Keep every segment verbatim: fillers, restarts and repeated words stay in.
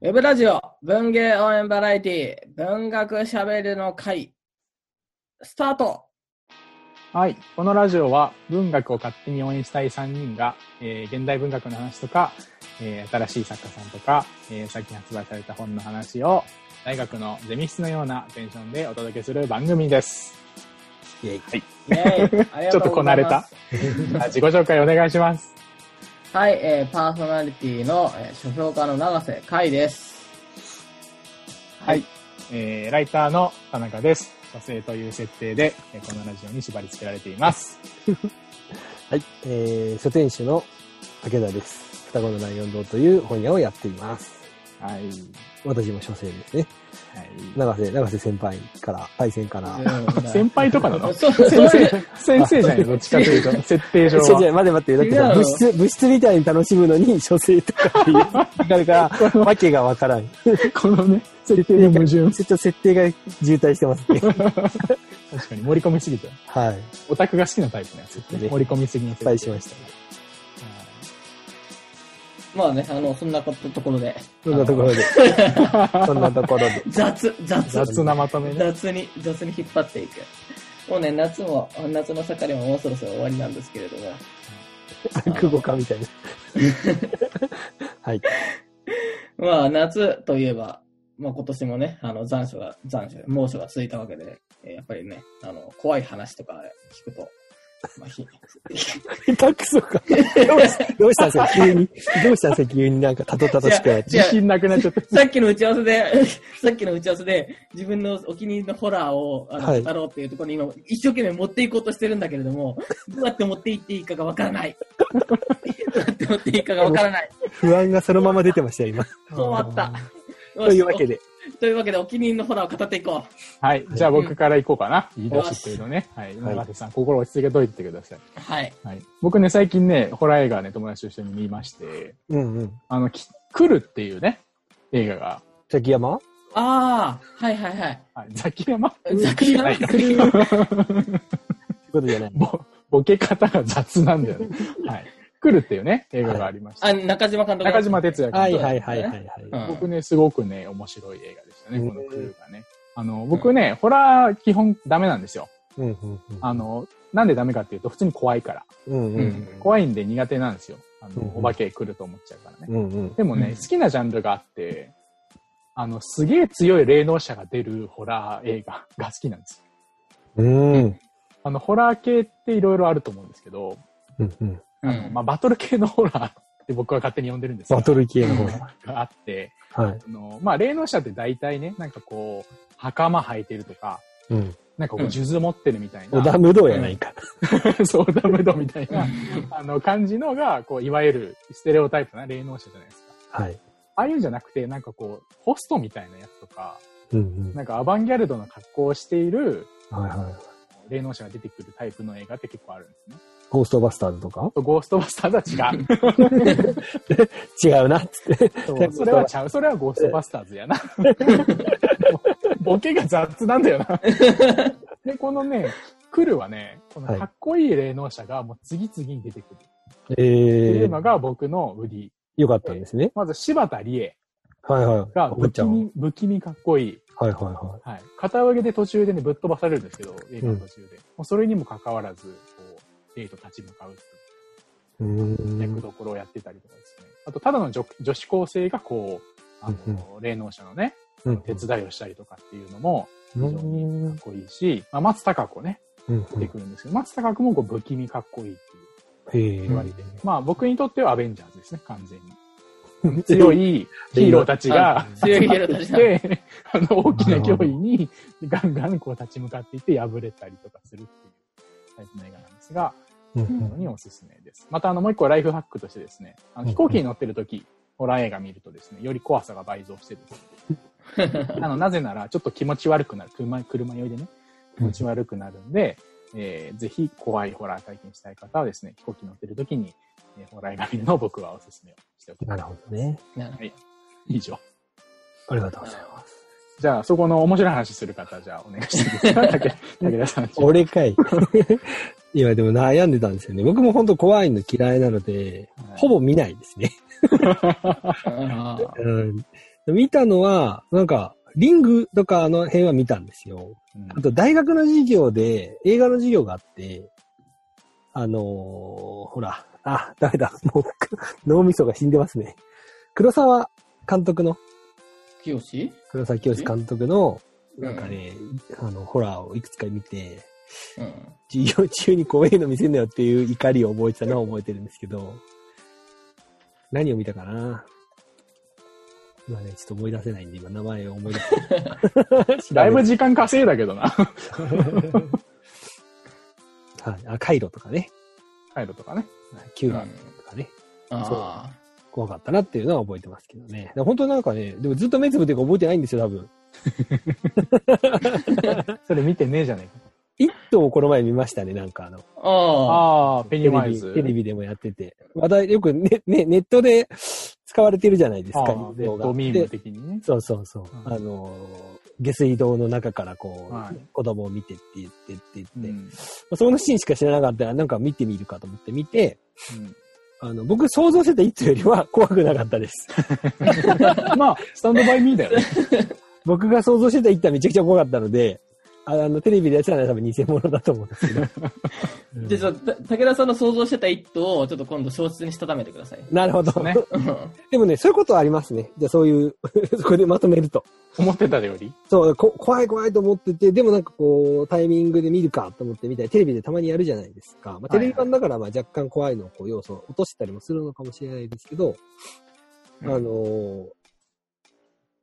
ウェブラジオ文芸応援バラエティ文学しゃべるの会スタート。はい、このラジオは文学を勝手に応援したいさんにんが、えー、現代文学の話とか、えー、新しい作家さんとか、えー、最近発売された本の話を大学のゼミ室のようなテンションでお届けする番組です。イエイ、はい、イエイありがとうございます。ちょっとこなれた自己紹介お願いします。はい、えー、パーソナリティの、えー、書評家の長瀬海です。はい、はいえー、ライターの田中です。女性という設定で、えー、このラジオに縛り付けられています。はい、えー、書店主の武田です。双子のライオン堂という本屋をやっています。はい、私も書生ですね。はい、長瀬、長瀬先輩から、対戦から。先輩とかなの先生じゃないのどっちかというと、設定上は。そうじゃない、待って待って。だって物質、物質みたいに楽しむのに、書生とかっていう。だから、わけがわからん。このね、設定の矛盾。ちょっと設定が渋滞してますね。確かに、盛り込みすぎた。はい。オタクが好きなタイプのやつですね。盛り込みすぎなタイプ。失敗しました。まあね、あの、そんなところで。そんなところで。そんなところで。雑、雑。雑なまとめね。雑に、雑に引っ張っていく。もうね、夏も、夏の盛りももうそろそろ終わりなんですけれども。落語家みたいな。はい。まあ、夏といえば、まあ今年もね、あの、残暑が、残暑、猛暑が続いたわけで、やっぱりね、あの、怖い話とか聞くと、まあ、ひ下手くそか。どうしたんすか急に。どうしたんすか急になんかたとたとしくなって。自信なくなっちゃった。さっきの打ち合わせで、さっきの打ち合わせで、自分のお気に入りのホラーを、あの、語ろうっていうところに今、一生懸命持っていこうとしてるんだけれども、どうやって持っていっていいかがわからない。どうやって持っていいかがわからない。不安がそのまま出てましたよ、今。そうあった。というわけで。というわけで、お気に入りのホラーを語っていこう。はい。じゃあ、僕からいこうかな。言い出しっていうのね。はい。長瀬さん、心落ち着けといてください。はい。はい。僕ね、最近ね、ホラー映画ね、友達と一緒に見まして、うんうん。あの、来るっていうね、映画が。ザキヤマ？ああ、はいはいはい。はい、ザキヤマ？ザキヤマ？来る。ってことじゃない。ボ、ボケ方が雑なんだよね。はい。来るっていうね、映画がありました。はい、あ、中島監督。中島哲也監督。はいはいはいはい、はいうん。僕ね、すごくね、面白い映画でしたね、この来るがね。あの、僕ね、うん、ホラー基本ダメなんですよ、うんうんうん。あの、なんでダメかっていうと、普通に怖いから。うんうんうん、怖いんで苦手なんですよ。あの、うんうん、お化け来ると思っちゃうからね。うんうん、でもね、好きなジャンルがあって、あの、すげえ強い霊能者が出るホラー映画が好きなんですよ。うん。あの、ホラー系っていろいろあると思うんですけど、うんうんあのまあ、バトル系のホラーって僕は勝手に呼んでるんですけどバトル系のホラーがあって、はいあのまあ、霊能者って大体ねなんかこう袴履いてるとか、うん、なんかこう数珠持ってるみたいな、うん、織田無道やないかそう織田無道みたいなあの感じのがこういわゆるステレオタイプな霊能者じゃないですか、はい、ああいうんじゃなくてなんかこうホストみたいなやつとか、うんうん、なんかアバンギャルドの格好をしている、はいはい、霊能者が出てくるタイプの映画って結構あるんですねゴーストバスターズとかゴーストバスターズは違う。違うなっつってそう。それはちゃう。それはゴーストバスターズやな。ボケが雑なんだよな。で、このね、来るはね、このかっこいい霊能者がもう次々に出てくる。え、は、え、い。テーマが僕の売り。よかったんですね。まず柴田理恵。はいはい。が不気味、不気味かっこいい。はいはいはい。はい。片上げで途中でね、ぶっ飛ばされるんですけど、映画の途中で。うん、もうそれにもかかわらず、デート立ち向かうっていう役どころをやってたりとかですね。あとただの 女, 女子高生がこうあの霊能者のね、うん、手伝いをしたりとかっていうのも非常にかっこいいし、まあ、松たか子ね出てくるんですけど、松たか子もこう不気味かっこいいっていう割で、まあ僕にとってはアベンジャーズですね完全に。強いヒーローたちが強いヒーローたちであの大きな脅威にガンガンこう立ち向かっていって破れたりとかするっていうタイプの映画なんですが。のにおすすめです。またあのもう一個はライフハックとしてですね、あの飛行機に乗ってるとき、ホラー映画見るとですね、より怖さが倍増してですあのなぜならちょっと気持ち悪くなる、車、車酔いでね、気持ち悪くなるんで、えー、ぜひ怖いホラー体験したい方はですね、飛行機に乗ってるときに、えー、ホラー映画見るのを僕はおすすめをしておきます。なるほどね。はい。以上。ありがとうございます。じゃあ、そこの面白い話する方、じゃあ、お願いしてください。武田さん。俺かい。いや、でも悩んでたんですよね。僕も本当怖いの嫌いなので、はい、ほぼ見ないですね。うん、見たのは、なんか、リングとかあの辺は見たんですよ。うん、あと、大学の授業で、映画の授業があって、あのー、ほら、あ、ダメだ。もう、脳みそが死んでますね。黒沢監督の。清志？黒沢清志監督の、なんかね、うん、あの、ホラーをいくつか見て、うん、授業中に怖いの見せんなよっていう怒りを覚えてたのは覚えてるんですけど、何を見たかな？今ね、ちょっと思い出せないんで、今名前を思い出せない。だいぶ時間稼いだけどな。はい、あ、カイロとかね。カイロとかね。キューバとかね。うん、そうあ怖かったなっていうのは覚えてますけどね。本当なんかね、でもずっと目つぶって覚えてないんですよ、多分。それ見てねえじゃねえか。一頭をこの前見ましたね、なんかあの。ああ、ペニワイズ。テレビでもやってて。またよくね、ね、ネットで使われてるじゃないですか、ドミーム的にね。そうそうそう。うん、あの、下水道の中からこう、はい、子供を見てって言ってって言って、うんまあ、そのシーンしか知らなかったら、なんか見てみるかと思って見て、うんあの僕想像してた一頭よりは怖くなかったです。まあ、スタンドバイミーだよね。僕が想像してた一頭めちゃくちゃ怖かったので、あのテレビでやってたのは多分偽物だと思うんですけど。うん、じゃあちょっと武田さんの想像してた一頭をちょっと今度小説にしたためてください。なるほどね。でもねそういうことはありますね。じゃあそういうそこでまとめると。思ってたより。そうこ怖い怖いと思っててでもなんかこうタイミングで見るかと思ってみたりテレビでたまにやるじゃないですか。まあ、テレビ版だからまあ若干怖いのをこう要素を落としたりもするのかもしれないですけど、うん、あのー、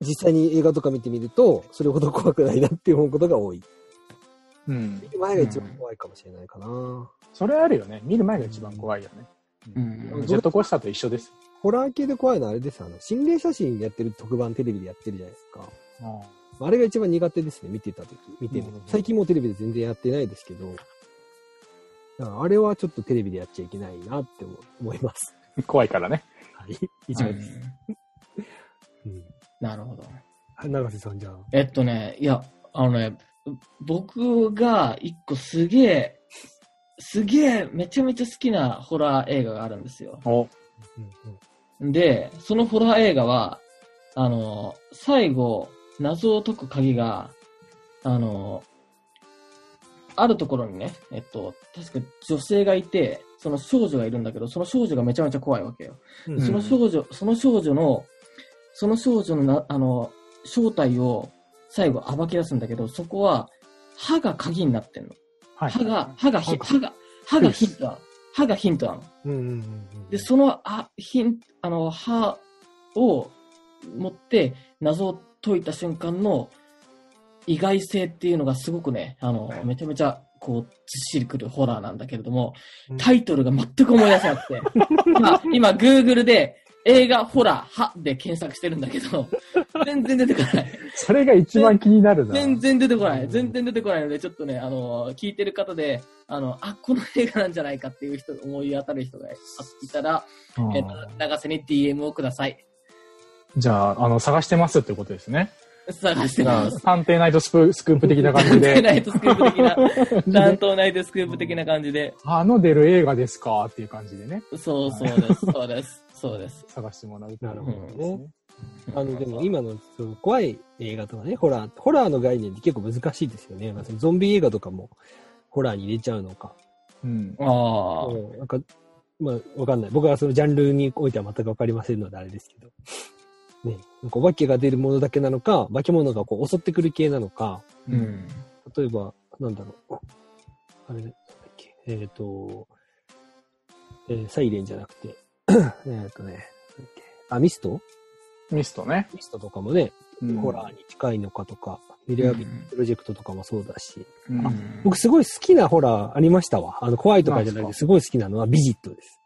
実際に映画とか見てみるとそれほど怖くないなって思うことが多い。うん、見る前が一番怖いかもしれないかな、うん、それあるよね見る前が一番怖いよね、うんうん、ジェットコースターと一緒ですホラー系で怖いのはあれですあの心霊写真やってる特番テレビでやってるじゃないですか あ, あれが一番苦手ですね見てた時見てる、うん、最近もうテレビで全然やってないですけどだからあれはちょっとテレビでやっちゃいけないなって思います怖いからねはい以上です、うんうん、なるほど長瀬さんじゃあえっとねいやあのね僕が一個すげえすげえめちゃめちゃ好きなホラー映画があるんですよ。おでそのホラー映画はあの最後謎を解く鍵があのあるところにねえっと確か女性がいてその少女がいるんだけどその少女がめちゃめちゃ怖いわけよ。うん、その少女その少女のその少女のなあの正体を最後暴き出すんだけど、そこは歯が鍵になってんの。はい、歯が歯が歯が歯がヒント、歯がヒントなの。うんうんうん、でそのあヒンあの歯を持って謎を解いた瞬間の意外性っていうのがすごくねあのめちゃめちゃこうずっしりくるホラーなんだけれども、タイトルが全く思い出せなくて、今今 Google で映画ホラー歯で検索してるんだけど全然出てこないそれが一番気になるな全然出てこない全然出てこないのでちょっとねあの聞いてる方であのあこの映画なんじゃないかっていう人思い当たる人がいたら、えっと、長瀬に ディーエム をくださいじゃああの探してますってことですね探してます探偵ナイトスクープ的な感じで探偵ナイトスクープ的な担当ナイトスクープ的な感じであの出る映画ですかっていう感じでねそうそうですそうですそうです探してもらうなるほどね、うん、あのでも今の怖い映画とかねホラーホラーの概念って結構難しいですよね、まあ、ゾンビ映画とかもホラーに入れちゃうのか、うん、ああなんかまあ分かんない僕はそのジャンルにおいては全く分かりませんのであれですけどね、なんかお化けが出るものだけなのか化け物がこう襲ってくる系なのか、うん、例えばなんだろうあれなんだっけえっ、ー、と、えー、サイレンじゃなくてえっとねあミストミストねミストとかもね、うん、ホラーに近いのかとかミレアビットプロジェクトとかもそうだし、うん、あ僕すごい好きなホラーありましたわあの怖いとかじゃなくてすごい好きなのはビジットです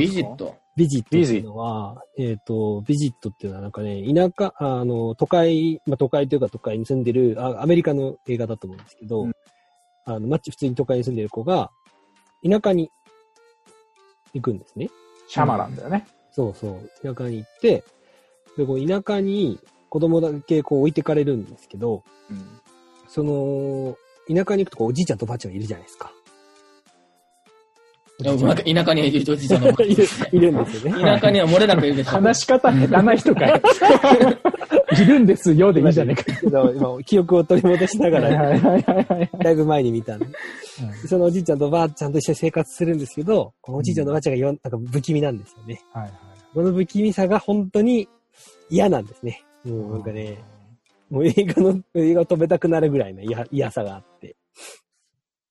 ビジットビジットっていうのは、えっと、ビジットっていうのはなんかね、田舎、あの、都会、まあ、都会というか都会に住んでる、あアメリカの映画だと思うんですけど、うん、あの、マッチ普通に都会に住んでる子が、田舎に行くんですね。シャマランだよね。そうそう。田舎に行って、で、こう田舎に子供だけこう置いてかれるんですけど、うん、その、田舎に行くとこうおじいちゃんとおばあちゃんいるじゃないですか。なんか田舎にいるおじさんのいるんですよね。田舎には漏れなくいるでしょ。話し方下手な人かよ。いるんですよでいいじゃないか。今記憶を取り戻しながらだいぶ前に見たんで、はい、そのおじいちゃんとおばあちゃんと一緒に生活するんですけど、このおじいちゃんとおばあちゃんがよ、うん、なんか不気味なんですよね、はいはい、この不気味さが本当に嫌なんですね。もうなんかね、もう映画の映画を止めたくなるぐらいの嫌さがあって、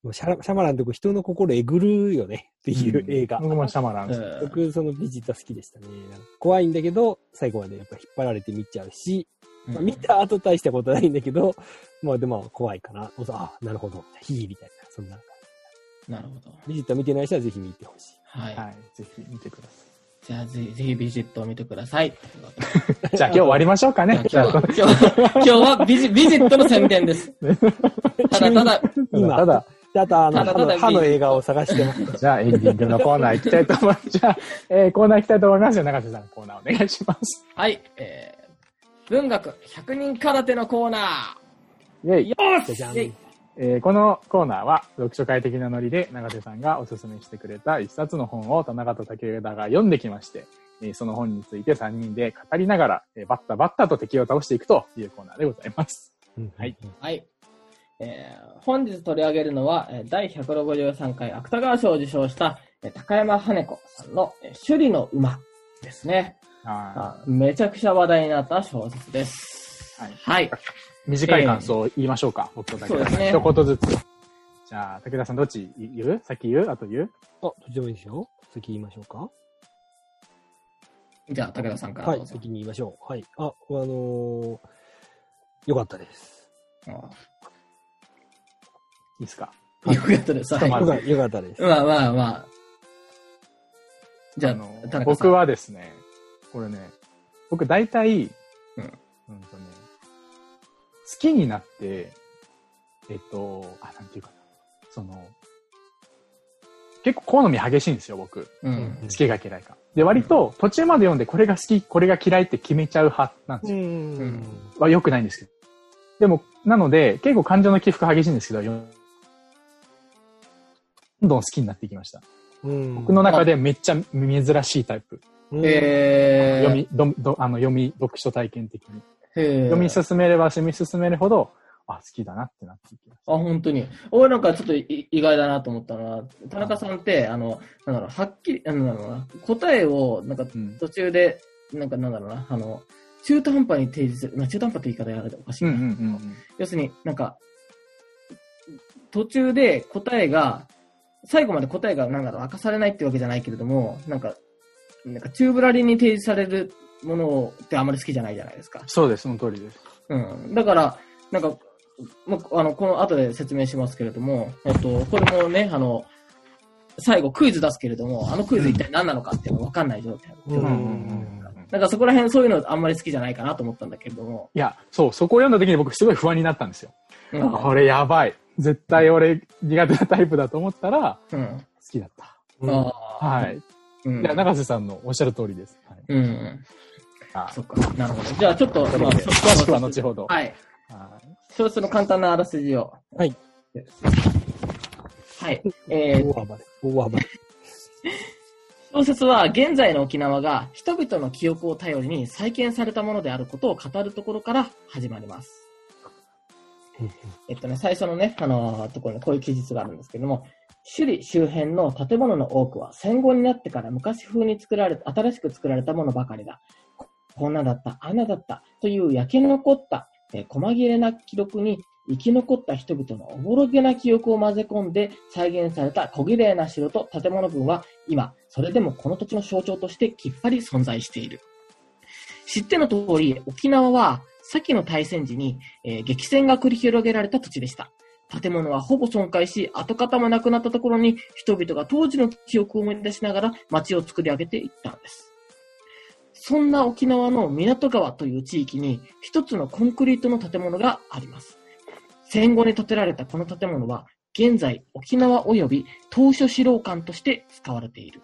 もうシャ、シャマランとこ人の心えぐるよねっていう映画。僕もシャマラン。僕そのビジット好きでしたね。怖いんだけど最後までやっぱ引っ張られて見ちゃうし、まあ、見た後大したことないんだけど、まあでも怖いから、あなるほどヒーみたいなそんな感じ。なるほど。ビジット見てない人はぜひ見てほしい。はい、はい、ぜひ見てください。じゃあぜひ、ぜひビジットを見てください。じゃあ今日終わりましょうかね。今日は、今日は、今日はビジ、ビジットの宣伝です。ただただ、今、ただ、ただ、あの、歯の映画を探してます。じゃあエンディングのコーナー行きたいと思います。じゃあ、えー、コーナー行きたいと思いますよ。永瀬さん、コーナーお願いします。はい、えー、文学ひゃくにん空手のコーナー。イェイ。よーし、イェイ、えー、このコーナーは読書会的なノリで永瀬さんがおすすめしてくれた一冊の本を田中と竹枝が読んできまして、えー、その本についてさんにんで語りながら、えー、バッタバッタと敵を倒していくというコーナーでございます。うん、はい。はい、えー。本日取り上げるのは、だいひゃくろくじゅうさんかい芥川賞を受賞した高山羽子さんの首里の馬ですね。ああ、めちゃくちゃ話題になった小説です。はい。はい短い感想を言いましょうか。えー、僕と武田さん、ね、一言ずつ。じゃあ武田さんどっち言う？先言う？後言う？あ、どっちでもいいですよ。先言いましょうか。じゃあ武田さんからどうぞ。はい、先に言いましょう。はい。あ、あのー、よかったです。ああいいですか。よかったです。はい。よかったです。まあまあまあ。じゃあ、あのー、田中さん僕はですね、これね、僕大体、うん、うんとね。好きになって、えっと、あ、なんていうかな。その、結構好み激しいんですよ、僕。うん、好きが嫌いか。で、割と途中まで読んで、これが好き、これが嫌いって決めちゃう派なんですよ。うんは良くないんですけど。でも、なので、結構感情の起伏激しいんですけど、どんどん好きになっていきました。うん僕の中でめっちゃ珍しいタイプ。えー、読み、ど、ど、あの、読み、読書体験的に。読み進めれば読み進めるほど、あ、好きだなってなっていきます。あ、本当に。俺なんかちょっと意外だなと思ったのは、田中さんって、あの、なんだろう、はっきり、なんだろうな、答えを、なんか途中で、うん、なんかなんだろうな、あの、中途半端に提示する、まあ、中途半端って言い方やられておかしいな、うんうんうん。要するになんか、途中で答えが、最後まで答えが、なんだろう、明かされないってわけじゃないけれども、なんか、なんか中ぶらりに提示される、ものってあまり好きじゃないじゃないですか。そうです、その通りです。うん。だから、なんか、ま、あの、この後で説明しますけれども、えっと、これもね、あの、最後クイズ出すけれども、あのクイズ一体何なのかっていうのが分かんない状態。うん。なんかそこら辺そういうのあんまり好きじゃないかなと思ったんだけれども。いや、そう、そこを読んだ時に僕すごい不安になったんですよ。うん、これやばい。絶対俺苦手なタイプだと思ったら、うん、好きだった。うん、あはい。うん、いや、永瀬さんのおっしゃる通りです。はい、うん。ああそっか。なるほど。じゃあちょっと、まあ、詳しくは後ほど。はい。小説の簡単なあらすじを。はい。はい。えー、大暴れ。大暴れ。小説は現在の沖縄が人々の記憶を頼りに再建されたものであることを語るところから始まります。えっとね、最初のね、あのー、ところにこういう記述があるんですけども、首里周辺の建物の多くは戦後になってから昔風に作られ、新しく作られたものばかりだ。こんなだった、あんなだったという焼け残った、えー、細切れな記録に生き残った人々のおぼろげな記憶を混ぜ込んで再現された小綺麗な城と建物群は今、それでもこの土地の象徴としてきっぱり存在している。知っての通り、沖縄は先の大戦時に、えー、激戦が繰り広げられた土地でした。建物はほぼ損壊し、跡形もなくなったところに人々が当時の記憶を思い出しながら街を作り上げていったんです。そんな沖縄の港川という地域に一つのコンクリートの建物があります。戦後に建てられたこの建物は現在沖縄及び島嶼資料館として使われている。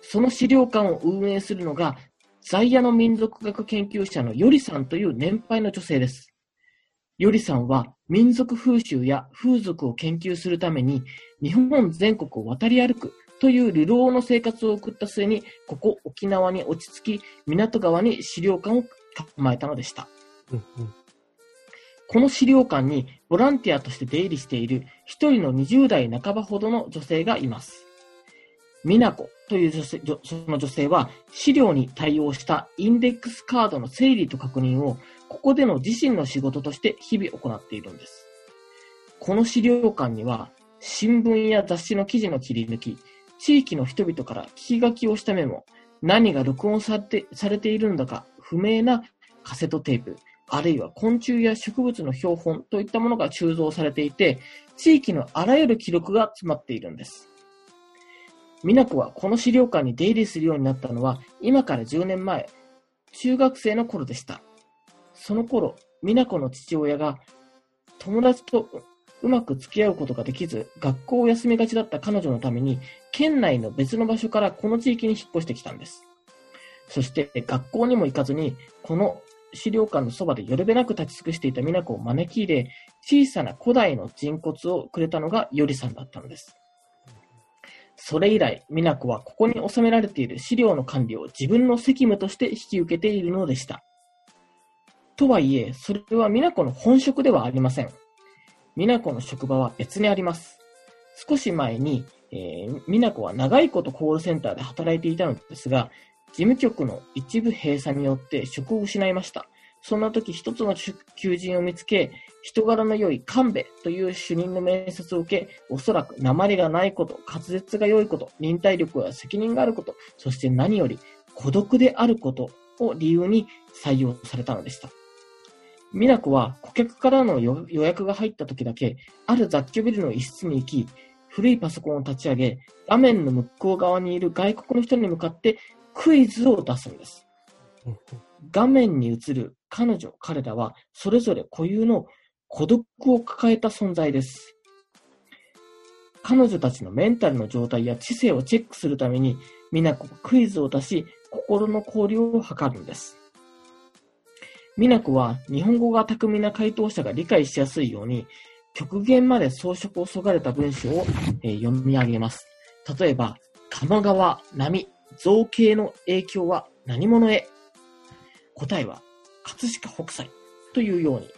その資料館を運営するのが在野の民俗学研究者のよりさんという年配の女性です。よりさんは民族風習や風俗を研究するために日本全国を渡り歩くという流浪の生活を送った末に、ここ沖縄に落ち着き、港川に資料館を構えたのでした。うんうん、この資料館にボランティアとして出入りしている一人のにじゅうだいなかばほどの女性がいます。美奈子という女性、その女性は資料に対応したインデックスカードの整理と確認をここでの自身の仕事として日々行っているんです。この資料館には新聞や雑誌の記事の切り抜き、地域の人々から聞き書きをしたメモ、何が録音されて、されているのだか不明なカセットテープ、あるいは昆虫や植物の標本といったものが収蔵されていて、地域のあらゆる記録が詰まっているんです。美奈子はこの資料館に出入りするようになったのは今からじゅうねんまえ、中学生の頃でした。その頃、美奈子の父親が友達とうまく付き合うことができず、学校を休みがちだった彼女のために、県内の別の場所からこの地域に引っ越してきたんです。そして学校にも行かずに、この資料館のそばでよるべなく立ち尽くしていた美奈子を招き入れ、小さな古代の人骨をくれたのがよりさんだったのです。それ以来、美奈子はここに収められている資料の管理を自分の責務として引き受けているのでした。とはいえ、それは美奈子の本職ではありません。美奈子の職場は別にあります。少し前に、えー、美奈子は長いことコールセンターで働いていたのですが、事務局の一部閉鎖によって職を失いました。そんな時、一つの求人を見つけ、人柄の良い神戸という主任の面接を受け、おそらく訛りがないこと、滑舌が良いこと、忍耐力や責任があること、そして何より孤独であることを理由に採用されたのでした。美奈子は顧客からの予約が入った時だけ、ある雑居ビルの一室に行き、古いパソコンを立ち上げ、画面の向こう側にいる外国の人に向かってクイズを出すんです。画面に映る彼女、彼らはそれぞれ固有の孤独を抱えた存在です。彼女たちのメンタルの状態や知性をチェックするために、美奈子がクイズを出し、心の交流を図るんです。美奈子は日本語が巧みな回答者が理解しやすいように、極限まで装飾をそがれた文章を、えー、読み上げます。例えば、鴨川、波、造形の影響は何者へ？答えは葛飾北斎というように。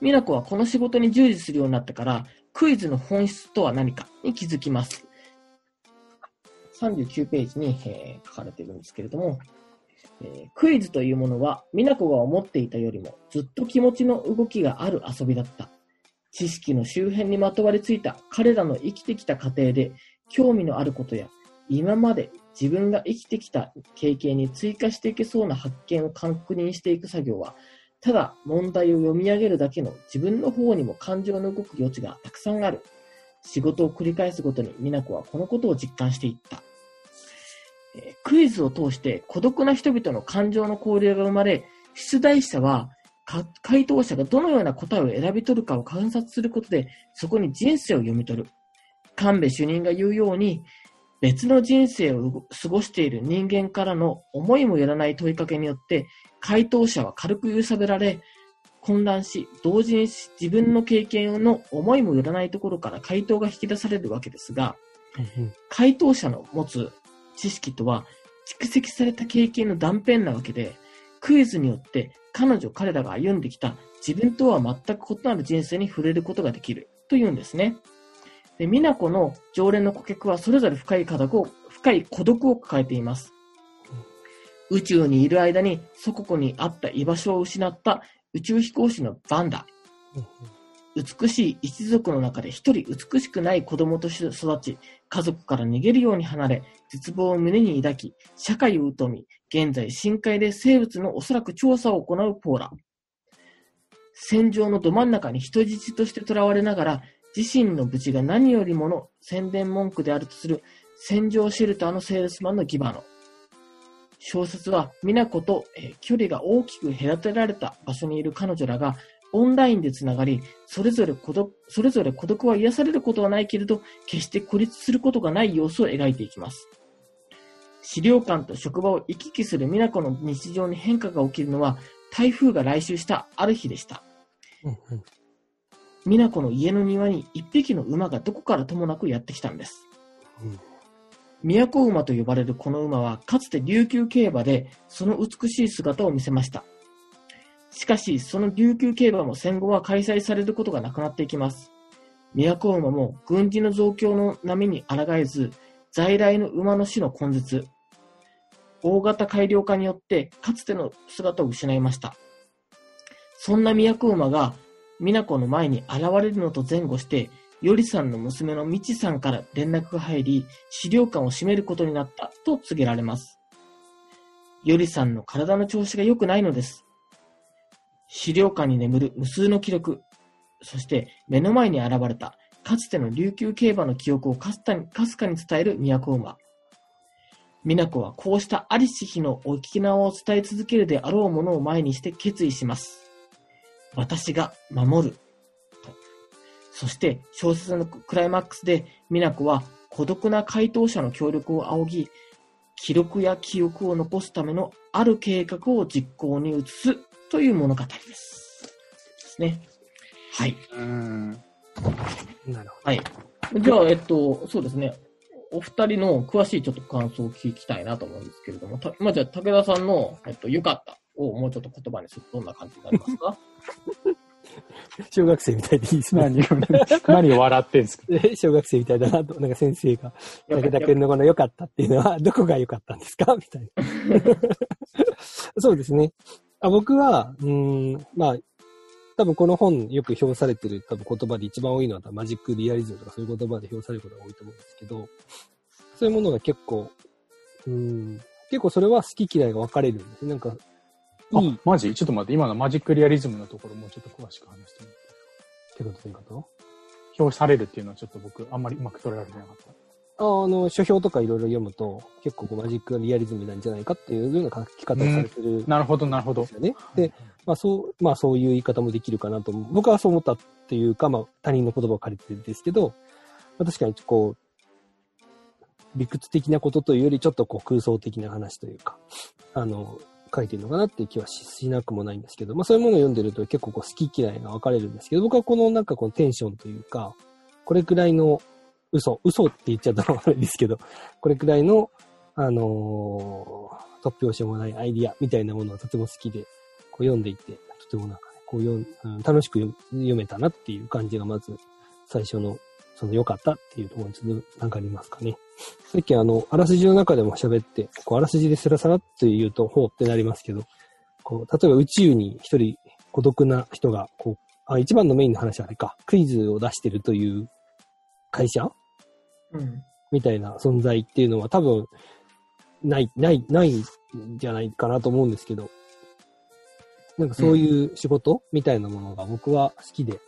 美奈子はこの仕事に従事するようになってから、クイズの本質とは何かに気づきます。さんじゅうきゅうページに、えー、書かれているんですけれども、えー、クイズというものは美奈子が思っていたよりもずっと気持ちの動きがある遊びだった。知識の周辺にまとわりついた彼らの生きてきた過程で、興味のあることや今まで自分が生きてきた経験に追加していけそうな発見を確認していく作業は、ただ問題を読み上げるだけの自分の方にも感情の動く余地がたくさんある。仕事を繰り返すごとに美奈子はこのことを実感していった。クイズを通して孤独な人々の感情の交流が生まれ、出題者は回答者がどのような答えを選び取るかを観察することで、そこに人生を読み取る。神戸主任が言うように、別の人生を過ごしている人間からの思いもよらない問いかけによって、回答者は軽く揺さぶられ、混乱し、同時に自分の経験の思いもよらないところから回答が引き出されるわけですが、回答者の持つ知識とは蓄積された経験の断片なわけで、クイズによって彼女彼らが歩んできた自分とは全く異なる人生に触れることができるというんですね。で、美奈子の常連の顧客はそれぞれ深い孤独を、深い孤独を抱えています。宇宙にいる間に祖国にあった居場所を失った宇宙飛行士のバンダ。美しい一族の中で一人美しくない子供として育ち、家族から逃げるように離れ、絶望を胸に抱き、社会を疎み、現在深海で生物のおそらく調査を行うポーラ。戦場のど真ん中に人質として囚われながら、自身の無事が何よりもの宣伝文句であるとする戦場シェルターのセールスマンのギバノ。小説は美奈子と距離が大きく隔てられた場所にいる彼女らがオンラインでつながり、それぞれ孤独、それぞれ孤独は癒されることはないけれど、決して孤立することがない様子を描いていきます。資料館と職場を行き来する美奈子の日常に変化が起きるのは、台風が来襲したある日でした。うんうん、美奈子の家の庭に一匹の馬がどこからともなくやってきたんです。うん、都馬と呼ばれるこの馬は、かつて琉球競馬でその美しい姿を見せました。しかし、その琉球競馬も戦後は開催されることがなくなっていきます。都馬も軍事の増強の波に抗えず、在来の馬の種の根絶、大型改良化によってかつての姿を失いました。そんな都馬が美奈子の前に現れるのと前後して、よりさんの娘の美智さんから連絡が入り、資料館を閉めることになったと告げられます。よりさんの体の調子が良くないのです。資料館に眠る無数の記録、そして目の前に現れたかつての琉球競馬の記憶をかすかに伝える都馬。美奈子はこうしたありし日のお聞き名を伝え続けるであろうものを前にして決意します。私が守る。そして小説のクライマックスで美奈子は孤独な回答者の協力を仰ぎ、記録や記憶を残すためのある計画を実行に移すという物語です。ですね。はい。うーん。なるほど。はい。じゃあ、えっと、そうですね。お二人の詳しいちょっと感想を聞きたいなと思うんですけれども、たまあ、じゃあ、武田さんの、えっと、よかったをもうちょっと言葉にするとどんな感じになりますか？小学生みたいでいいですね。何を笑ってんすか？小学生みたいだなと、なんか先生が、武田君のこの良かったっていうのは、どこが良かったんですかみたいな。そうですね。あ、僕は、うーん、まあ、多分この本よく評されてる多分言葉で一番多いのはマジックリアリズムとかそういう言葉で評されることが多いと思うんですけど、そういうものが結構、うーん、結構それは好き嫌いが分かれるんですね。なんか、いい。マジ？ちょっと待って、今のマジックリアリズムのところもうちょっと詳しく話してみて。ってことということ？評されるっていうのはちょっと僕あんまりうまく取れられなかった。あの、書評とかいろいろ読むと結構こうマジックリアリズムなんじゃないかっていうような書き方をされてる、ね。なるほど、なるほど。で、まあそう、まあそういう言い方もできるかなと思う。僕はそう思ったっていうか、まあ他人の言葉を借りてるんですけど、まあ、確かにこう、理屈的なことというよりちょっとこう空想的な話というか、あの、書いてるのかなっていう気は し, しなくもないんですけど、まあそういうものを読んでると結構こう好き嫌いが分かれるんですけど、僕はこのなんかこのテンションというか、これくらいの嘘、嘘って言っちゃったのもあれですけど、これくらいの、あのー、突拍子もないアイディアみたいなものはとても好きで、こう読んでいて、とてもなんかね、こう読、うん、楽しく 読, 読めたなっていう感じがまず最初の、その良かったっていうところにちょっとなんかありますかね。さっきあの、あらすじの中でも喋って、こうあらすじでスラスラって言うと、ほうってなりますけど、こう、例えば宇宙に一人孤独な人が、こう、あ、一番のメインの話はあれか、クイズを出してるという会社、うん、みたいな存在っていうのは多分、ない、ない、ないんじゃないかなと思うんですけど、なんかそういう仕事、うん、みたいなものが僕は好きで、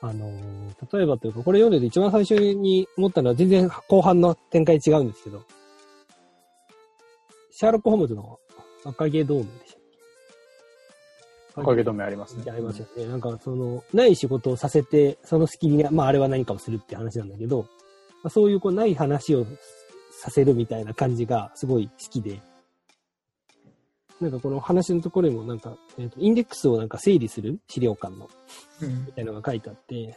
あのー、例えばというか、これ読んでて一番最初に思ったのは全然後半の展開違うんですけど、シャーロック・ホームズの赤毛同盟でしたっけ？赤毛同盟ありますね。ありますよね。なんかその、ない仕事をさせて、その隙に、まああれは何かをするって話なんだけど、まあ、そういうこう、ない話をさせるみたいな感じがすごい好きで、なんかこの話のところにもなんか、えー、とインデックスをなんか整理する資料館の、うん、みたいなのが書いてあって、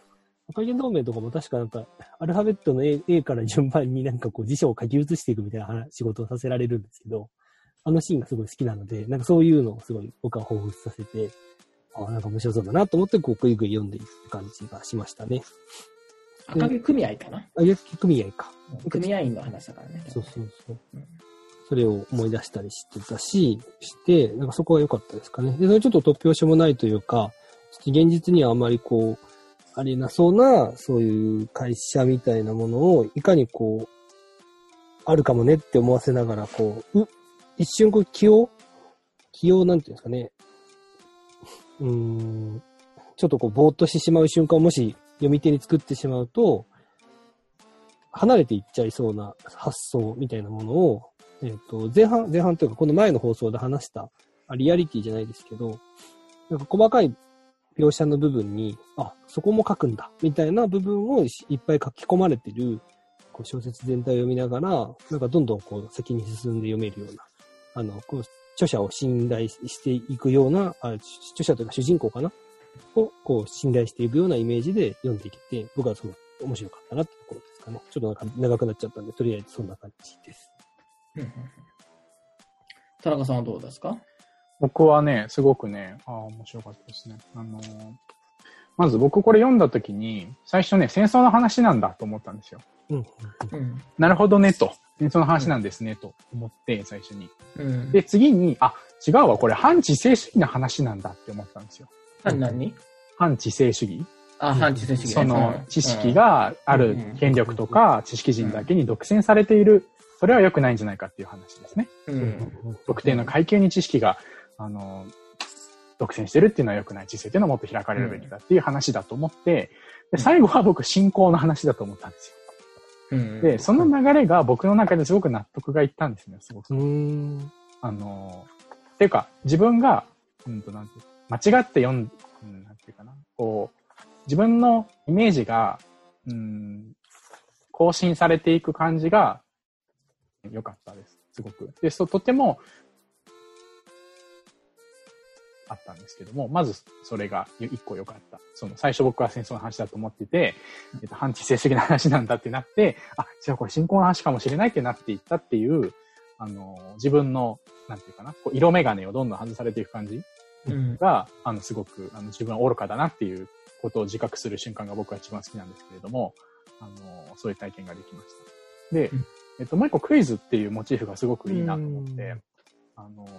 赤毛同盟とかも確かなんかアルファベットの A, A から順番になんかこう辞書を書き写していくみたいな仕事をさせられるんですけど、あのシーンがすごい好きなので、なんかそういうのをすごい僕は彷彿させて、ああなんか面白そうだなと思ってこうグイグイ読んでいく感じがしましたね。赤毛組合かな？赤毛組合か。組合員の話だからね。そうそうそう。うん、それを思い出したりしてたし、して、なんかそこは良かったですかね。で、それちょっと突拍子もないというか、ちょっと現実にはあまりこう、ありなそうな、そういう会社みたいなものを、いかにこう、あるかもねって思わせながら、こう、う一瞬こう、気を、気をなんていうんですかね、うーん、ちょっとこう、ぼーっとしてしまう瞬間をもし読み手に作ってしまうと、離れていっちゃいそうな発想みたいなものを、えっと、前半、前半というか、この前の放送で話した、リアリティじゃないですけど、なんか細かい描写の部分に、あ、そこも書くんだ、みたいな部分をいっぱい書き込まれてる、こう小説全体を読みながら、なんかどんどんこう先に進んで読めるような、あの、こう著者を信頼していくような、あ、著者というか主人公かなを、こう信頼していくようなイメージで読んでいけて、僕はその面白かったなってところですかね。ちょっとなんか長くなっちゃったんで、とりあえずそんな感じです。田中さんはどうですか？僕はね、すごくね、ああ、面白かったですね。あのー、まず僕これ読んだ時に、最初ね、戦争の話なんだと思ったんですよ。うんうん、なるほどねと、戦争の話なんですねと思って、最初に、うん。で、次に、あ、違うわ、これ反知性主義の話なんだって思ったんですよ。何何？反知性主義。あ、うん、反知性主義。その知識がある権力とか、知識人だけに独占されている、それは良くないんじゃないかっていう話ですね。うん、特定の階級に知識があの独占してるっていうのは良くない、知性っていうのはもっと開かれるべきだっていう話だと思って、で最後は僕信仰の話だと思ったんですよ。うん、でその流れが僕の中ですごく納得がいったんですね。すごく。うーんあのっていうか自分が、うん、となんて間違って読ん、うん、なんていうかなこう自分のイメージが、うん、更新されていく感じが良かったです。すごくでそとてもあったんですけども、まずそれが一個良かった。その最初僕は戦争の話だと思ってて、えっと、反知性主義の話なんだってなって、あ、じゃあこれ信仰の話かもしれないってなっていったっていう、あのー、自分の、なんていうかな、こう色眼鏡をどんどん外されていく感じが、うん、あの、すごく、あの、自分は愚かだなっていうことを自覚する瞬間が僕は一番好きなんですけれども、あのー、そういう体験ができました。で、うん、えっと、もう一個クイズっていうモチーフがすごくいいなと思って、あのー、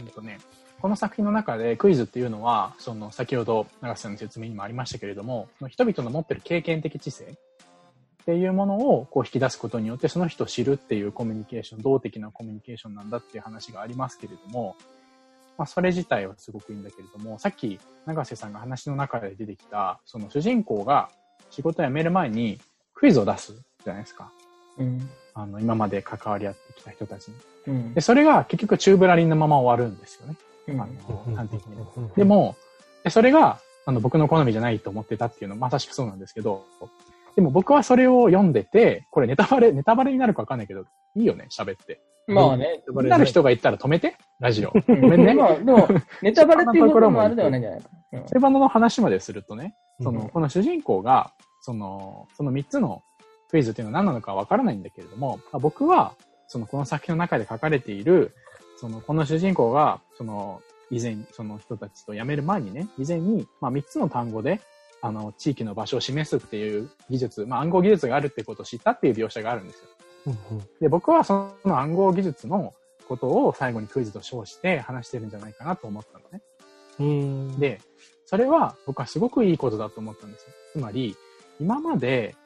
えっとね、この作品の中でクイズっていうのは、その先ほど長瀬さんの説明にもありましたけれども、その人々の持ってる経験的知性っていうものをこう引き出すことによってその人を知るっていうコミュニケーション、動的なコミュニケーションなんだっていう話がありますけれども、まあそれ自体はすごくいいんだけれども、さっき長瀬さんが話の中で出てきた、その主人公が仕事を辞める前にクイズを出すじゃないですか。うん、あの今まで関わり合ってきた人たちに。うん、でそれが結局宙ぶらりんのまま終わるんですよね。あの端的にでもそれがあの僕の好みじゃないと思ってたっていうのはまさしくそうなんですけど、でも僕はそれを読んでて、これネタバレネタバレになるか分かんないけどいいよね喋って、まあね、ネタバレになる人がいたら止めてラジオごめんね、まあ、でもネタバレっていうこともあるではないんじゃないかな。セバナの話までするとね、そのこの主人公がそのそのみっつのクイズっていうのは何なのか分からないんだけれども、僕はそのこの作品の中で書かれているそのこの主人公がその以前その人たちと辞める前にね、以前にまあみっつの単語であの地域の場所を示すっていう技術、まあ暗号技術があるってことを知ったっていう描写があるんですよ。うんうん、で僕はその暗号技術のことを最後にクイズと称して話してるんじゃないかなと思ったのね。うんでそれは僕はすごくいいことだと思ったんですよ。つまり今まで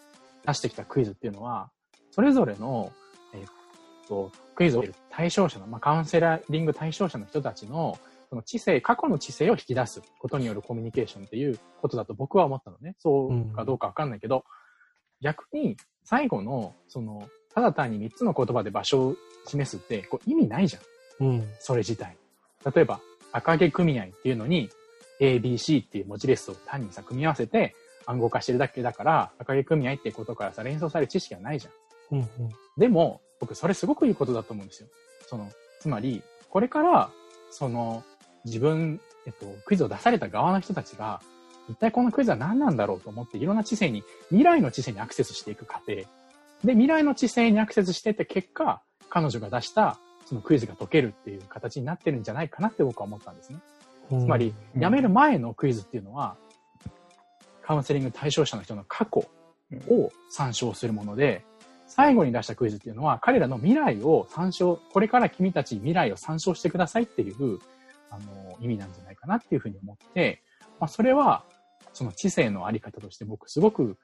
出してきたクイズっていうのはそれぞれの、えークイズを対象者の、まあ、カウンセラリング対象者の人たち の, その知性、過去の知性を引き出すことによるコミュニケーションっていうことだと僕は思ったのね。そうかどうか分かんないけど、うん、逆に最後 の, そのただ単にみっつの言葉で場所を示すってこう意味ないじゃん、うん、それ自体。例えば赤毛組合っていうのに エービーシー っていう文字列を単にさ組み合わせて暗号化してるだけだから、赤毛組合っていうことからさ連想される知識はないじゃん、うんうん、でも僕それすごくいいことだと思うんですよ。そのつまりこれからその自分、えっと、クイズを出された側の人たちが一体このクイズは何なんだろうと思って、いろんな知性に、未来の知性にアクセスしていく過程で、未来の知性にアクセスしていって結果彼女が出したそのクイズが解けるっていう形になってるんじゃないかなって僕は思ったんですね。つまり辞める前のクイズっていうのはカウンセリング対象者の人の過去を参照するもので、最後に出したクイズっていうのは彼らの未来を参照、これから君たち未来を参照してくださいっていうあの意味なんじゃないかなっていうふうに思って、まあ、それはその知性のあり方として僕すごく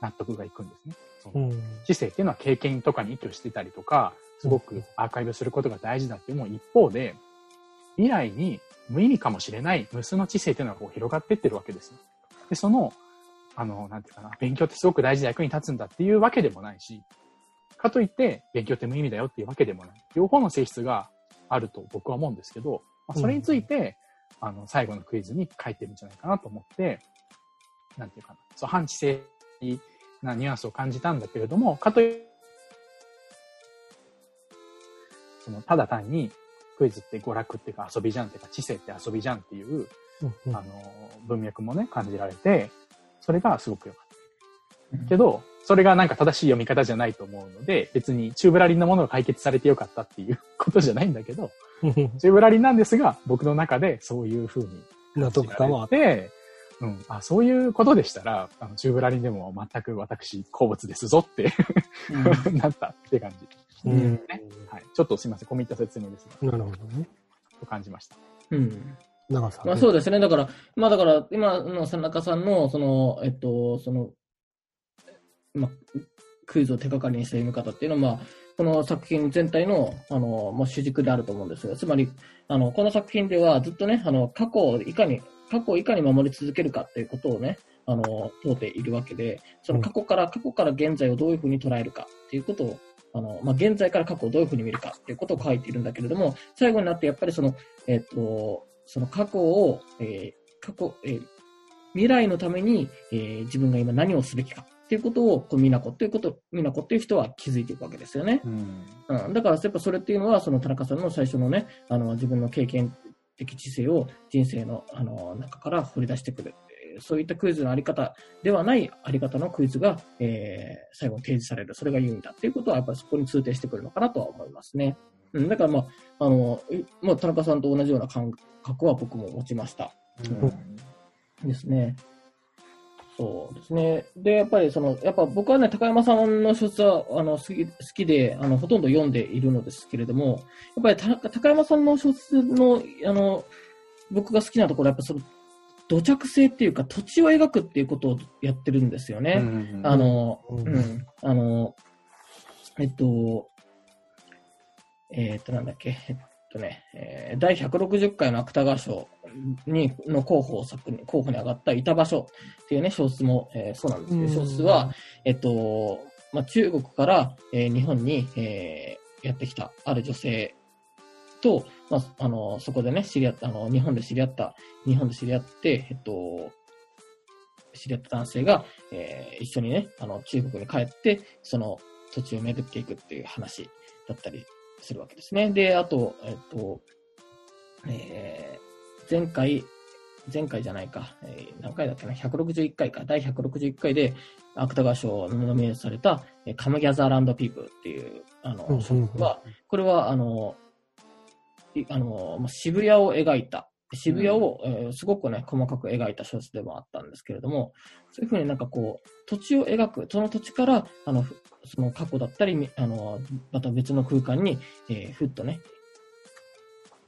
納得がいくんですね。その知性っていうのは経験とかに依拠してたりとか、すごくアーカイブすることが大事だっていうのも一方で、未来に無意味かもしれない無数の知性っていうのがこう広がってってるわけですよ。で、その、あの、なんていうかな、勉強ってすごく大事で役に立つんだっていうわけでもないし、かといって勉強って無意味だよっていうわけでもない。両方の性質があると僕は思うんですけど、まあ、それについて、うん、あの最後のクイズに書いてるんじゃないかなと思って、なんていうかな、そう反知性なニュアンスを感じたんだけれども、かといってそのただ単にクイズって娯楽っていうか遊びじゃんっていうか知性って遊びじゃんっていう、うんうん、あの文脈もね感じられて、それがすごく良かった。けど、それがなんか正しい読み方じゃないと思うので、別に宙ぶらりんなものが解決されてよかったっていうことじゃないんだけど、宙ぶらりんなんですが、僕の中でそういう風に納得感はあって、うん、あ、そういうことでしたら、あの宙ぶらりんでも全く私好物ですぞって、うん、なったって感じ、うんうんねはい。ちょっとすみません、込み入った説明ですが。なるほどね。と感じました。うん。長さん、ね。まあそうですね。だから、まあだから今の田中さんのそのえっとそのまあクイズを手掛かりにした読み方っていうのは、まあ、この作品全体のあの、まあ、主軸であると思うんですが、つまりあのこの作品ではずっとねあの過去をいかに過去をいかに守り続けるかっていうことをね、あの、問うているわけで、その過去から、過去から現在をどういうふうに捉えるかっていうことを、あの、まあ、現在から過去をどういうふうに見るかっていうことを書いているんだけれども、最後になってやっぱりその、えっと、その過去を、えー、過去、えー、未来のために、えー、自分が今何をすべきかっていうことを、こう、美奈子っていうこと、美奈子っていう人は気づいていくわけですよね。うん。うん、だから、やっぱそれっていうのは、その田中さんの最初のね、あの、自分の経験、的知性を人生の、あの中から掘り出してくる、そういったクイズのあり方ではないあり方のクイズが、えー、最後に提示される、それが有意義だということはやっぱりそこに通底してくるのかなとは思いますね、うん、だから、まああのまあ、田中さんと同じような感覚は僕も持ちました、うんうん、ですね。そうですね。で、やっぱりその、やっぱ僕はね、高山さんの小説は、あの、好き、好きで、あの、ほとんど読んでいるのですけれども、やっぱりた高山さんの小説の、あの、僕が好きなところは、やっぱその、土着性っていうか、土地を描くっていうことをやってるんですよね。うんうんうん、あの、うん、あの、えっと、えー、っと、なんだっけ、えっとね、えー、だいひゃくろくじゅっかいの芥川賞にの候補作に候補に上がった「いた場所」っていうね小説も、えー、そうなんですけど、小説は、えっとまあ、中国から、えー、日本に、えー、やってきたある女性と、まあ、あのそこでね知り合ったあの日本で知り合った日本で知り合って、えっと、知り合った男性が、えー、一緒にねあの中国に帰ってその土地を巡っていくっていう話だったりするわけですね。で、あとえっとえー前回、前回じゃないか、えー、何回だっけな、ひゃくろくじゅういっかいか、だいひゃくろくじゅういっかいで芥川賞にノミネートされた、えー、カム・ギャザー・ランド・ピープルっていう、あの、小説は、これは、あの、あのまあ、渋谷を描いた、渋谷を、うんえー、すごくね、細かく描いた小説でもあったんですけれども、そういうふうになんかこう、土地を描く、その土地から、あの、その過去だったり、あの、また別の空間に、えー、ふっとね、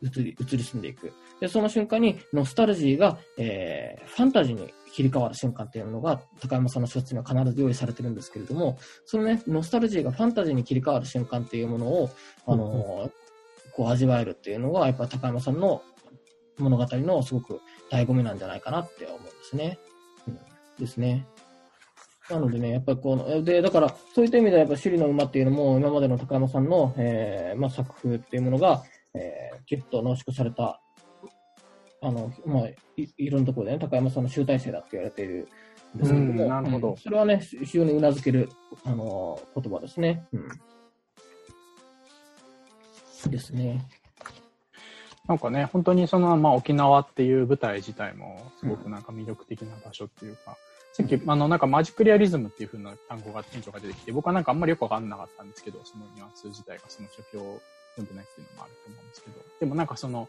移り、移り住んでいく。で、その瞬間にノスタルジーが、えー、ファンタジーに切り替わる瞬間っていうのが高山さんの小説には必ず用意されてるんですけれども、そのねノスタルジーがファンタジーに切り替わる瞬間っていうものを、あのーうん、こう味わえるっていうのがやっぱ高山さんの物語のすごく醍醐味なんじゃないかなって思うんですね、うん、ですね。なのでね、やっぱりこう、で、だから、そういった意味ではやっぱ、首里の馬っていうのも、今までの高山さんの、えー、まあ、作風っていうものが、えー、きゅっと濃縮された、あのまあ、い, いろんなところで、ね、高山さんの集大成だって言われているんですけども、うん、なるほど。それはね、非常にうなずける、あのー、言葉ですね、うん。ですね。なんかね、本当にその、まあ、沖縄っていう舞台自体も、すごくなんか魅力的な場所っていうか、うん、さっき、あの、なんかマジックリアリズムっていう風な単語が、店長が出てきて、僕はなんかあんまりよくわかんなかったんですけど、そのニュアンス自体がその書評を読んでないっていうのもあると思うんですけど、でもなんかその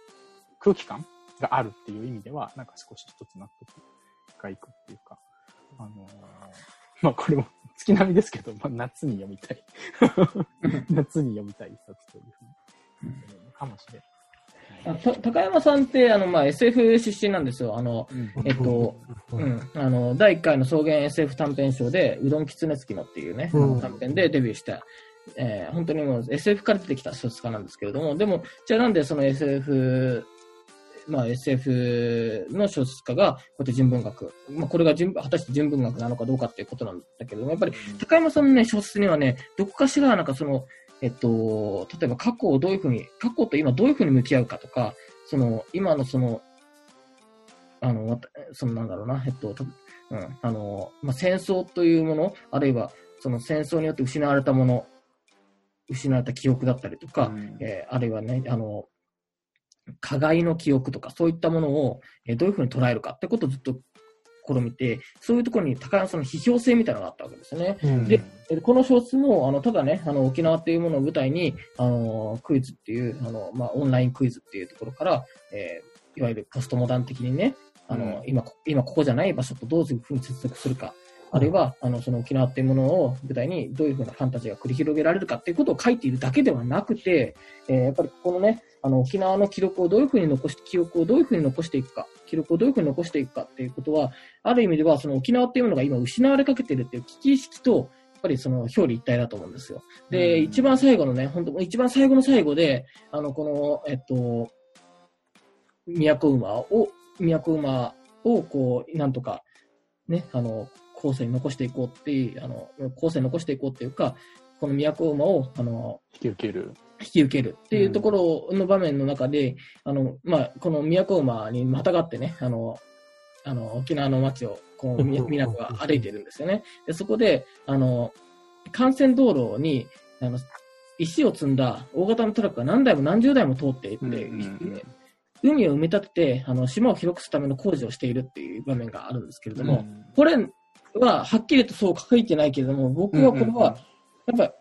空気感があるっていう意味では、なんか少し一つ納得がいくっていうか、あのー、まあこれも月並みですけど、まあ、夏に読みたい。夏に読みたい一冊というふうに、かもしれない。あ、高山さんって、あの、まあ エスエフ 出身なんですよ。あの、うん、えっと、うん、あの、だいいっかいの草原 エスエフ 短編賞で、うどんきつねつきのっていうね、うん、短編でデビューした。えー、本当にもう エスエフ から出てきた小説家なんですけれども、でも、じゃあなんでその エスエフ、まあ、エスエフ の小説家がこうやって人文学、まあ、これが人果たして人文学なのかどうかっていうことなんだけれども、やっぱり高山さんの、ね、小説にはね、どこかしらなんかその、えっと、例えば過去をどういうふうに過去と今どういうふうに向き合うかとか、その今のそのあのそのなんだろうな、えっとうんあのまあ、戦争というもの、あるいはその戦争によって失われたもの、失われた記憶だったりとか、うんえー、あるいはねあの加害の記憶とかそういったものをどういうふうに捉えるかってことをずっと試みて、そういうところに高いその批評性みたいなのがあったわけですね。うん、でこの小説もあのただねあの沖縄というものを舞台にあのクイズっていうあの、まあ、オンラインクイズっていうところから、えー、いわゆるポストモダン的にねあの、うん、今, 今ここじゃない場所とどういうふうに接続するか。あるいはあのその沖縄というものを舞台にどういうふうなファンタジーが繰り広げられるかということを書いているだけではなくて、えー、やっぱりここのねあの沖縄の記録をどういうふうに残して記憶をどういうふうに残していくか記録をどういうふうに残していくかということはある意味ではその沖縄というものが今失われかけているという危機意識とやっぱりその表裏一体だと思うんですよ。で、一番最後のね本当一番最後の最後であのこのえっと宮古馬を宮古馬をこうなんとかねあの後世に残していこうっていうあの後世に残していこうっていうかこの都馬をあの引き受ける引き受けるっていうところの場面の中で、うん、あのまあこの都馬にまたがってねあのあの沖縄の街をこう港が歩いてるんですよね。でそこであの幹線道路にあの石を積んだ大型のトラックが何台も何十台も通っていって、うんうんうん、海を埋め立ててあの島を広くするための工事をしているっていう場面があるんですけれども、うん、これははっきりとそう書いてないけれども、僕はこれはやっぱ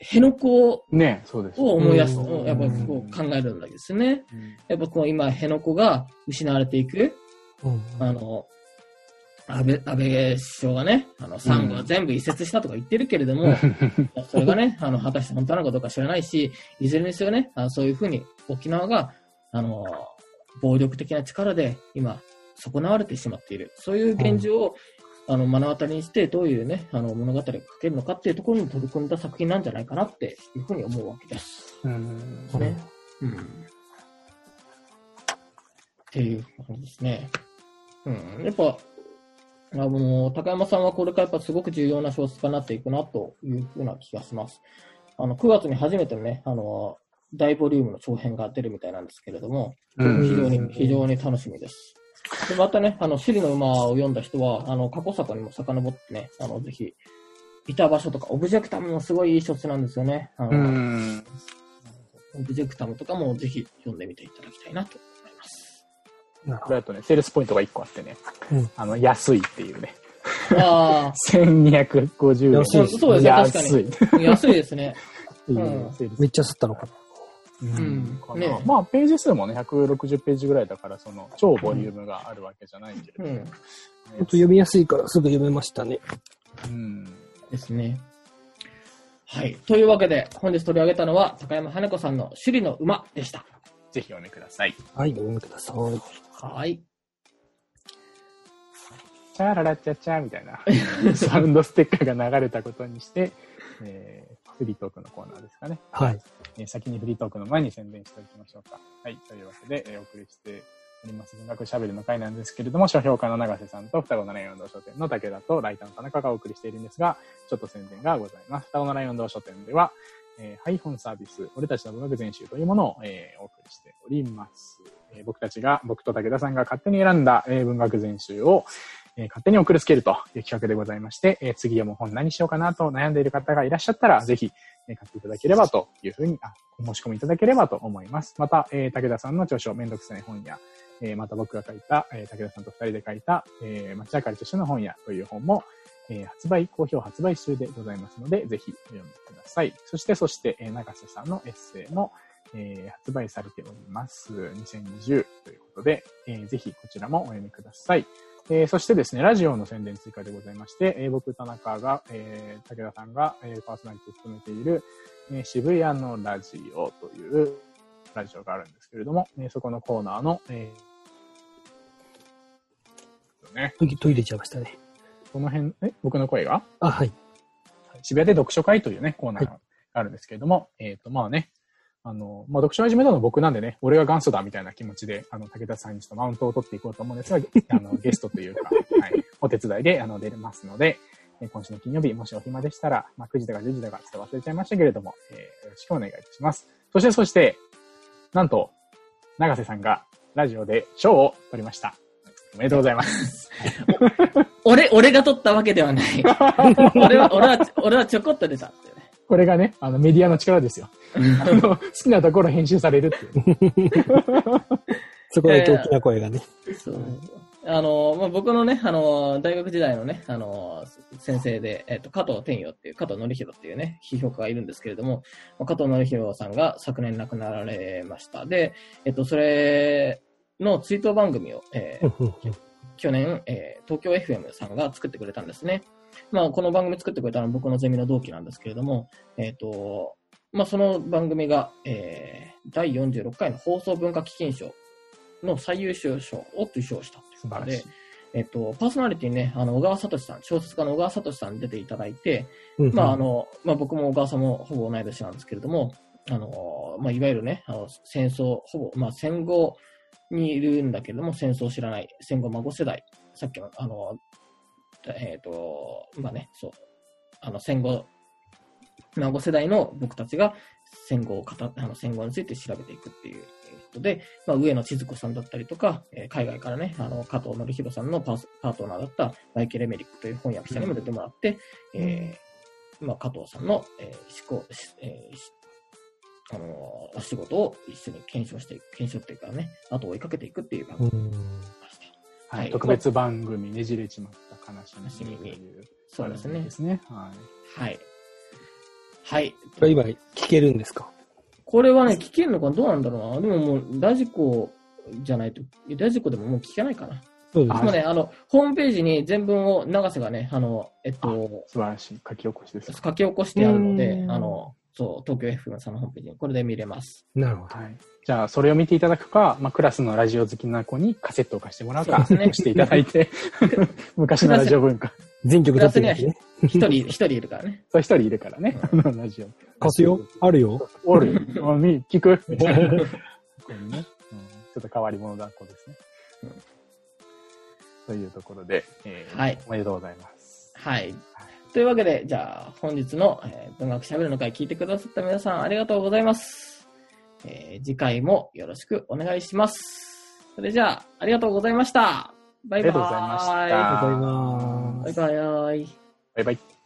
辺野古を思い出すのをやっぱりこう考えるんだけどね。やっぱこう今辺野古が失われていく、うん、あの安倍、安倍首相がね、あのサンゴは全部移設したとか言ってるけれども、うん、それがね、あの果たして本当なのかどうか知らないし、いずれにせよね、あのそういうふうに沖縄があの暴力的な力で今損なわれてしまっている、そういう現状を、うんあの目の当たりにしてどういう、ね、あの物語を書けるのかっていうところに取り組んだ作品なんじゃないかなっていうふうに思うわけです。うんねうん、っていう感じですね。うん、やっぱあの高山さんはこれからやっぱすごく重要な小説家になっていくなというふうな気がします。あのくがつに初めてのねあの大ボリュームの長編が出るみたいなんですけれども、うん、非常に非常に楽しみです。でまたね、あの、シリの馬を読んだ人は、あの、過去作にも遡ってね、あの、ぜひ、いた場所とか、オブジェクタムもすごいいい小説なんですよね。あのうんオブジェクタムとかもぜひ読んでみていただきたいなと思います。これだとね、セールスポイントがいっこあってね、うん、あの、安いっていうね。あせんにひゃくごじゅうえん。そうそうですね、確かに。安いですね。うん、めっちゃ吸ったのかな。うんうんね、まあページ数もねひゃくろくじゅっページぐらいだからその超ボリュームがあるわけじゃないけれど、うんうんね、本当読みやすいからすぐ読めましたね、うん、ですね。はいというわけで本日取り上げたのは高山花子さんの首里の馬でした。ぜひお読みください。はいお読みください。はいチャララチャチャみたいなサウンドステッカーが流れたことにして、えーフリートークのコーナーですかね。はい。えー、先にフリートークの前に宣伝しておきましょうか。はい。というわけで、えー、お送りしております文学しゃべりの会なんですけれども、書評家の永瀬さんと双子のライオン堂書店の武田とライターの田中がお送りしているんですが、ちょっと宣伝がございます。双子のライオン堂書店では、えー、ハイフォンサービス、俺たちの文学全集というものを、えー、お送りしております。えー、僕たちが、僕と武田さんが勝手に選んだ、えー、文学全集を勝手に送りつけるという企画でございまして、次読む本何しようかなと悩んでいる方がいらっしゃったら、ぜひ買っていただければというふうに、あお申し込みいただければと思います。また、武田さんの著書、めんどくさい本や、また僕が書いた、武田さんと二人で書いた、町明かりと一緒の本やという本も、発売、好評発売中でございますので、ぜひお読みください。そして、そして、永瀬さんのエッセイも、えー、発売されております。にせんにじゅうということで、えー、ぜひこちらもお読みください。えー、そしてですね、ラジオの宣伝追加でございまして、えー、僕、田中が、えー、武田さんが、えー、パーソナリティを務めている、えー、渋谷のラジオというラジオがあるんですけれども、えー、そこのコーナーの、えーね、トイレちゃいましたね。この辺、え僕の声があ、はい。渋谷で読書会というね、コーナーがあるんですけれども、はい、えっと、まあね、あの、まあ、読書を始めたの僕なんでね、俺が元祖だみたいな気持ちで、あの、武田さんにちょっとマウントを取っていこうと思うんですが、あの、ゲストというか、はい、お手伝いで、あの、出ますので、今週の金曜日、もしお暇でしたら、まあ、くじだかじゅうじだかちょっと忘れちゃいましたけれども、えー、よろしくお願いいたします。そして、そして、なんと、永瀬さんがラジオで賞を取りました。おめでとうございます。俺、俺が取ったわけではない。俺は、俺は、俺はちょこっと出たって。これがね、あのメディアの力ですよ。あの好きなところ編集されるっていう。そこだけ大きな声がね。えー、そうあのまあ、僕のね、あの大学時代のね、あの先生で、えっと、加藤天陽っていう、加藤典弘っていうね、批評家がいるんですけれども、加藤典弘さんが昨年亡くなられました。で、えっと、それの追悼番組を、えー、去年、えー、東京 エフエム さんが作ってくれたんですね。まあ、この番組作ってくれたのは僕のゼミの同期なんですけれども、えっと、まあ、その番組が、えー、だいよんじゅうろっかいの放送文化基金賞の最優秀賞を受賞したということで、えっと、パーソナリティね、あの小川聡さん、小説家の小川聡さんに出ていただいて、うんうん、まああのまあ、僕も小川さんもほぼ同い年なんですけれども、あのまあ、いわゆるね、あの戦争、ほぼ、まあ、戦後にいるんだけれども、戦争を知らない、戦後孫世代、さっきの、あのえっと、まあね、そう、あの戦後、孫世代の僕たちが戦後を語っあの戦後について調べていくっていうことで、まあ、上野千鶴子さんだったりとか、えー、海外からね、あの加藤典弘さんの パ, パートナーだったマイケル・エメリックという翻訳者にも出てもらって、うんえーまあ、加藤さんの、えー思考えーあのー、お仕事を一緒に検証していく、検証っていうかね、後を追いかけていくっていう番組でした、はいはい、特別番組、ねじれちまった悲しみというそうですね。ですねはい、はいはい。これ今聞けるんですか？これはね、聞けるのかどうなんだろうな。でももう、ラジコじゃないと、ラジコでももう聞けないかな。そうですね。もね、あの、ホームページに全文を、永瀬がね、あの、えっと、素晴らしい。書き起こしです。書き起こしてあるので、あの、そう、東京エフエム さんのホームページにこれで見れます。なるほど。はい、じゃあ、それを見ていただくか、まあ、クラスのラジオ好きな子にカセットを貸してもらうか、そうですね、していただいて、昔のラジオ文化。全曲だってね。一人、一人いるからね。そう、一人いるからね。あの、ラジオ。貸すよあるよおるよ。み、聞くみたいな。ここにね、うん。ちょっと変わり者だ、こうですね、うん。というところで、えーはい、おめでとうございます。はい。はい、というわけで、じゃあ、本日の、えー、文学しゃべるの会聞いてくださった皆さん、ありがとうございます、えー。次回もよろしくお願いします。それじゃあ、ありがとうございました。バイバイ。ありがとうございました。バイバイ。バイバイ。